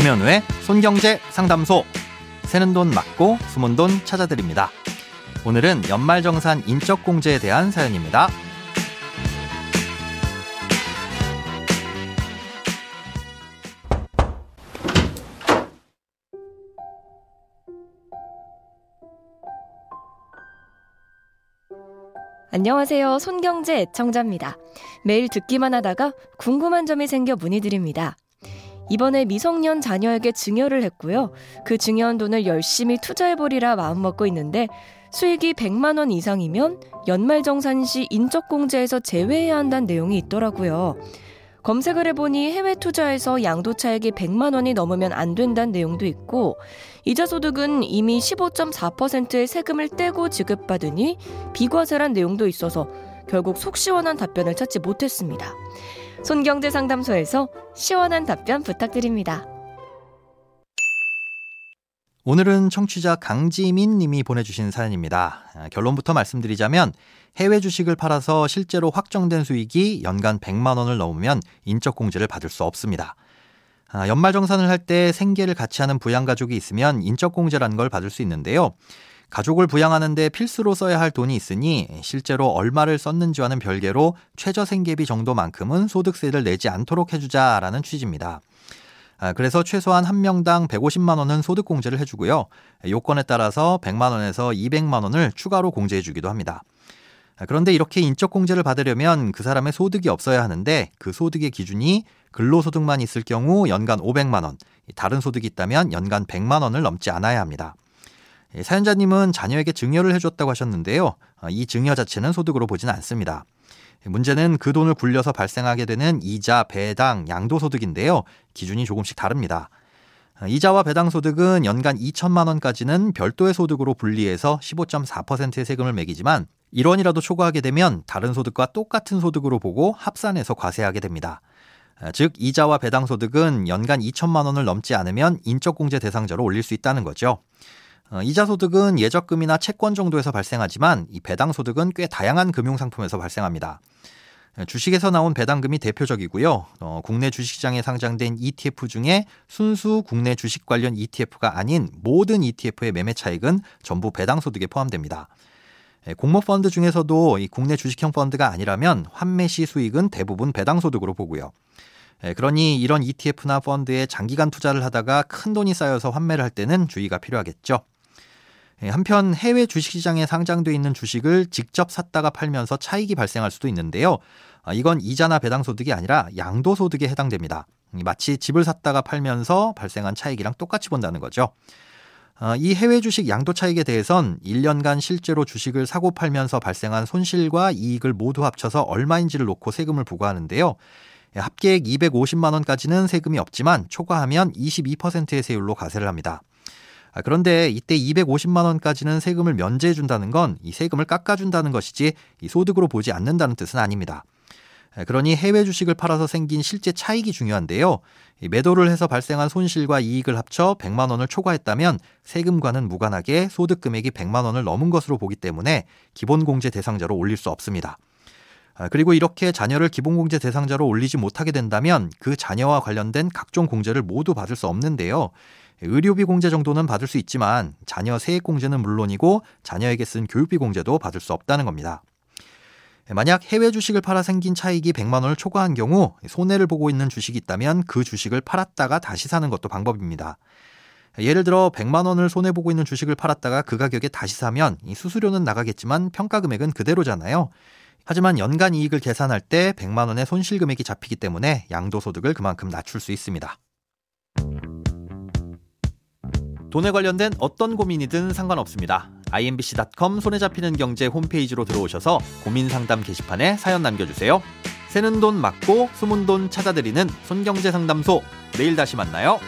김현우의 손경제 상담소. 새는 돈 막고 숨은 돈 찾아드립니다. 오늘은 연말정산 인적공제에 대한 사연입니다. 안녕하세요. 손경제 애청자입니다. 매일 듣기만 하다가 궁금한 점이 생겨 문의드립니다. 이번에 미성년 자녀에게 증여를 했고요. 그 증여한 돈을 열심히 투자해보리라 마음먹고 있는데 수익이 100만 원 이상이면 연말정산 시 인적공제에서 제외해야 한다는 내용이 있더라고요. 검색을 해보니 해외 투자에서 양도차익이 100만 원이 넘으면 안 된다는 내용도 있고 이자소득은 이미 15.4%의 세금을 떼고 지급받으니 비과세란 내용도 있어서 결국 속 시원한 답변을 찾지 못했습니다. 손경제 상담소에서 시원한 답변 부탁드립니다. 오늘은 청취자 강지민 님이 보내주신 사연입니다. 결론부터 말씀드리자면 해외 주식을 팔아서 실제로 확정된 수익이 연간 100만 원을 넘으면 인적공제를 받을 수 없습니다. 연말정산을 할 때 생계를 같이 하는 부양가족이 있으면 인적공제라는 걸 받을 수 있는데요. 가족을 부양하는데 필수로 써야 할 돈이 있으니 실제로 얼마를 썼는지와는 별개로 최저생계비 정도만큼은 소득세를 내지 않도록 해주자라는 취지입니다. 그래서 최소한 한 명당 150만 원은 소득공제를 해주고요. 요건에 따라서 100만 원에서 200만 원을 추가로 공제해주기도 합니다. 그런데 이렇게 인적공제를 받으려면 그 사람의 소득이 없어야 하는데 그 소득의 기준이 근로소득만 있을 경우 연간 500만 원, 다른 소득이 있다면 연간 100만 원을 넘지 않아야 합니다. 사연자님은 자녀에게 증여를 해줬다고 하셨는데요. 이 증여 자체는 소득으로 보진 않습니다. 문제는 그 돈을 굴려서 발생하게 되는 이자, 배당, 양도소득인데요. 기준이 조금씩 다릅니다. 이자와 배당소득은 연간 2천만 원까지는 별도의 소득으로 분리해서 15.4%의 세금을 매기지만 1원이라도 초과하게 되면 다른 소득과 똑같은 소득으로 보고 합산해서 과세하게 됩니다. 즉 이자와 배당소득은 연간 2천만 원을 넘지 않으면 인적공제 대상자로 올릴 수 있다는 거죠. 이자소득은 예적금이나 채권 정도에서 발생하지만 이 배당소득은 꽤 다양한 금융상품에서 발생합니다. 주식에서 나온 배당금이 대표적이고요. 국내 주식시장에 상장된 ETF 중에 순수 국내 주식 관련 ETF가 아닌 모든 ETF의 매매 차익은 전부 배당소득에 포함됩니다. 공모펀드 중에서도 이 국내 주식형 펀드가 아니라면 환매 시 수익은 대부분 배당소득으로 보고요. 그러니 이런 ETF나 펀드에 장기간 투자를 하다가 큰 돈이 쌓여서 환매를 할 때는 주의가 필요하겠죠. 한편 해외 주식시장에 상장되어 있는 주식을 직접 샀다가 팔면서 차익이 발생할 수도 있는데요. 이건 이자나 배당소득이 아니라 양도소득에 해당됩니다. 마치 집을 샀다가 팔면서 발생한 차익이랑 똑같이 본다는 거죠. 이 해외 주식 양도 차익에 대해선 1년간 실제로 주식을 사고 팔면서 발생한 손실과 이익을 모두 합쳐서 얼마인지를 놓고 세금을 부과하는데요. 합계액 250만 원까지는 세금이 없지만 초과하면 22%의 세율로 과세를 합니다. 그런데 이때 250만 원까지는 세금을 면제해준다는 건 이 세금을 깎아준다는 것이지 이 소득으로 보지 않는다는 뜻은 아닙니다. 그러니 해외 주식을 팔아서 생긴 실제 차익이 중요한데요. 매도를 해서 발생한 손실과 이익을 합쳐 100만 원을 초과했다면 세금과는 무관하게 소득 금액이 100만 원을 넘은 것으로 보기 때문에 기본공제 대상자로 올릴 수 없습니다. 그리고 이렇게 자녀를 기본공제 대상자로 올리지 못하게 된다면 그 자녀와 관련된 각종 공제를 모두 받을 수 없는데요. 의료비 공제 정도는 받을 수 있지만 자녀 세액 공제는 물론이고 자녀에게 쓴 교육비 공제도 받을 수 없다는 겁니다. 만약 해외 주식을 팔아 생긴 차익이 100만 원을 초과한 경우 손해를 보고 있는 주식이 있다면 그 주식을 팔았다가 다시 사는 것도 방법입니다. 예를 들어 100만 원을 손해보고 있는 주식을 팔았다가 그 가격에 다시 사면 이 수수료는 나가겠지만 평가 금액은 그대로잖아요. 하지만 연간 이익을 계산할 때 100만 원의 손실 금액이 잡히기 때문에 양도소득을 그만큼 낮출 수 있습니다. 돈에 관련된 어떤 고민이든 상관없습니다. imbc.com 손에 잡히는 경제 홈페이지로 들어오셔서 고민 상담 게시판에 사연 남겨주세요. 새는 돈 막고 숨은 돈 찾아드리는 손경제 상담소. 내일 다시 만나요.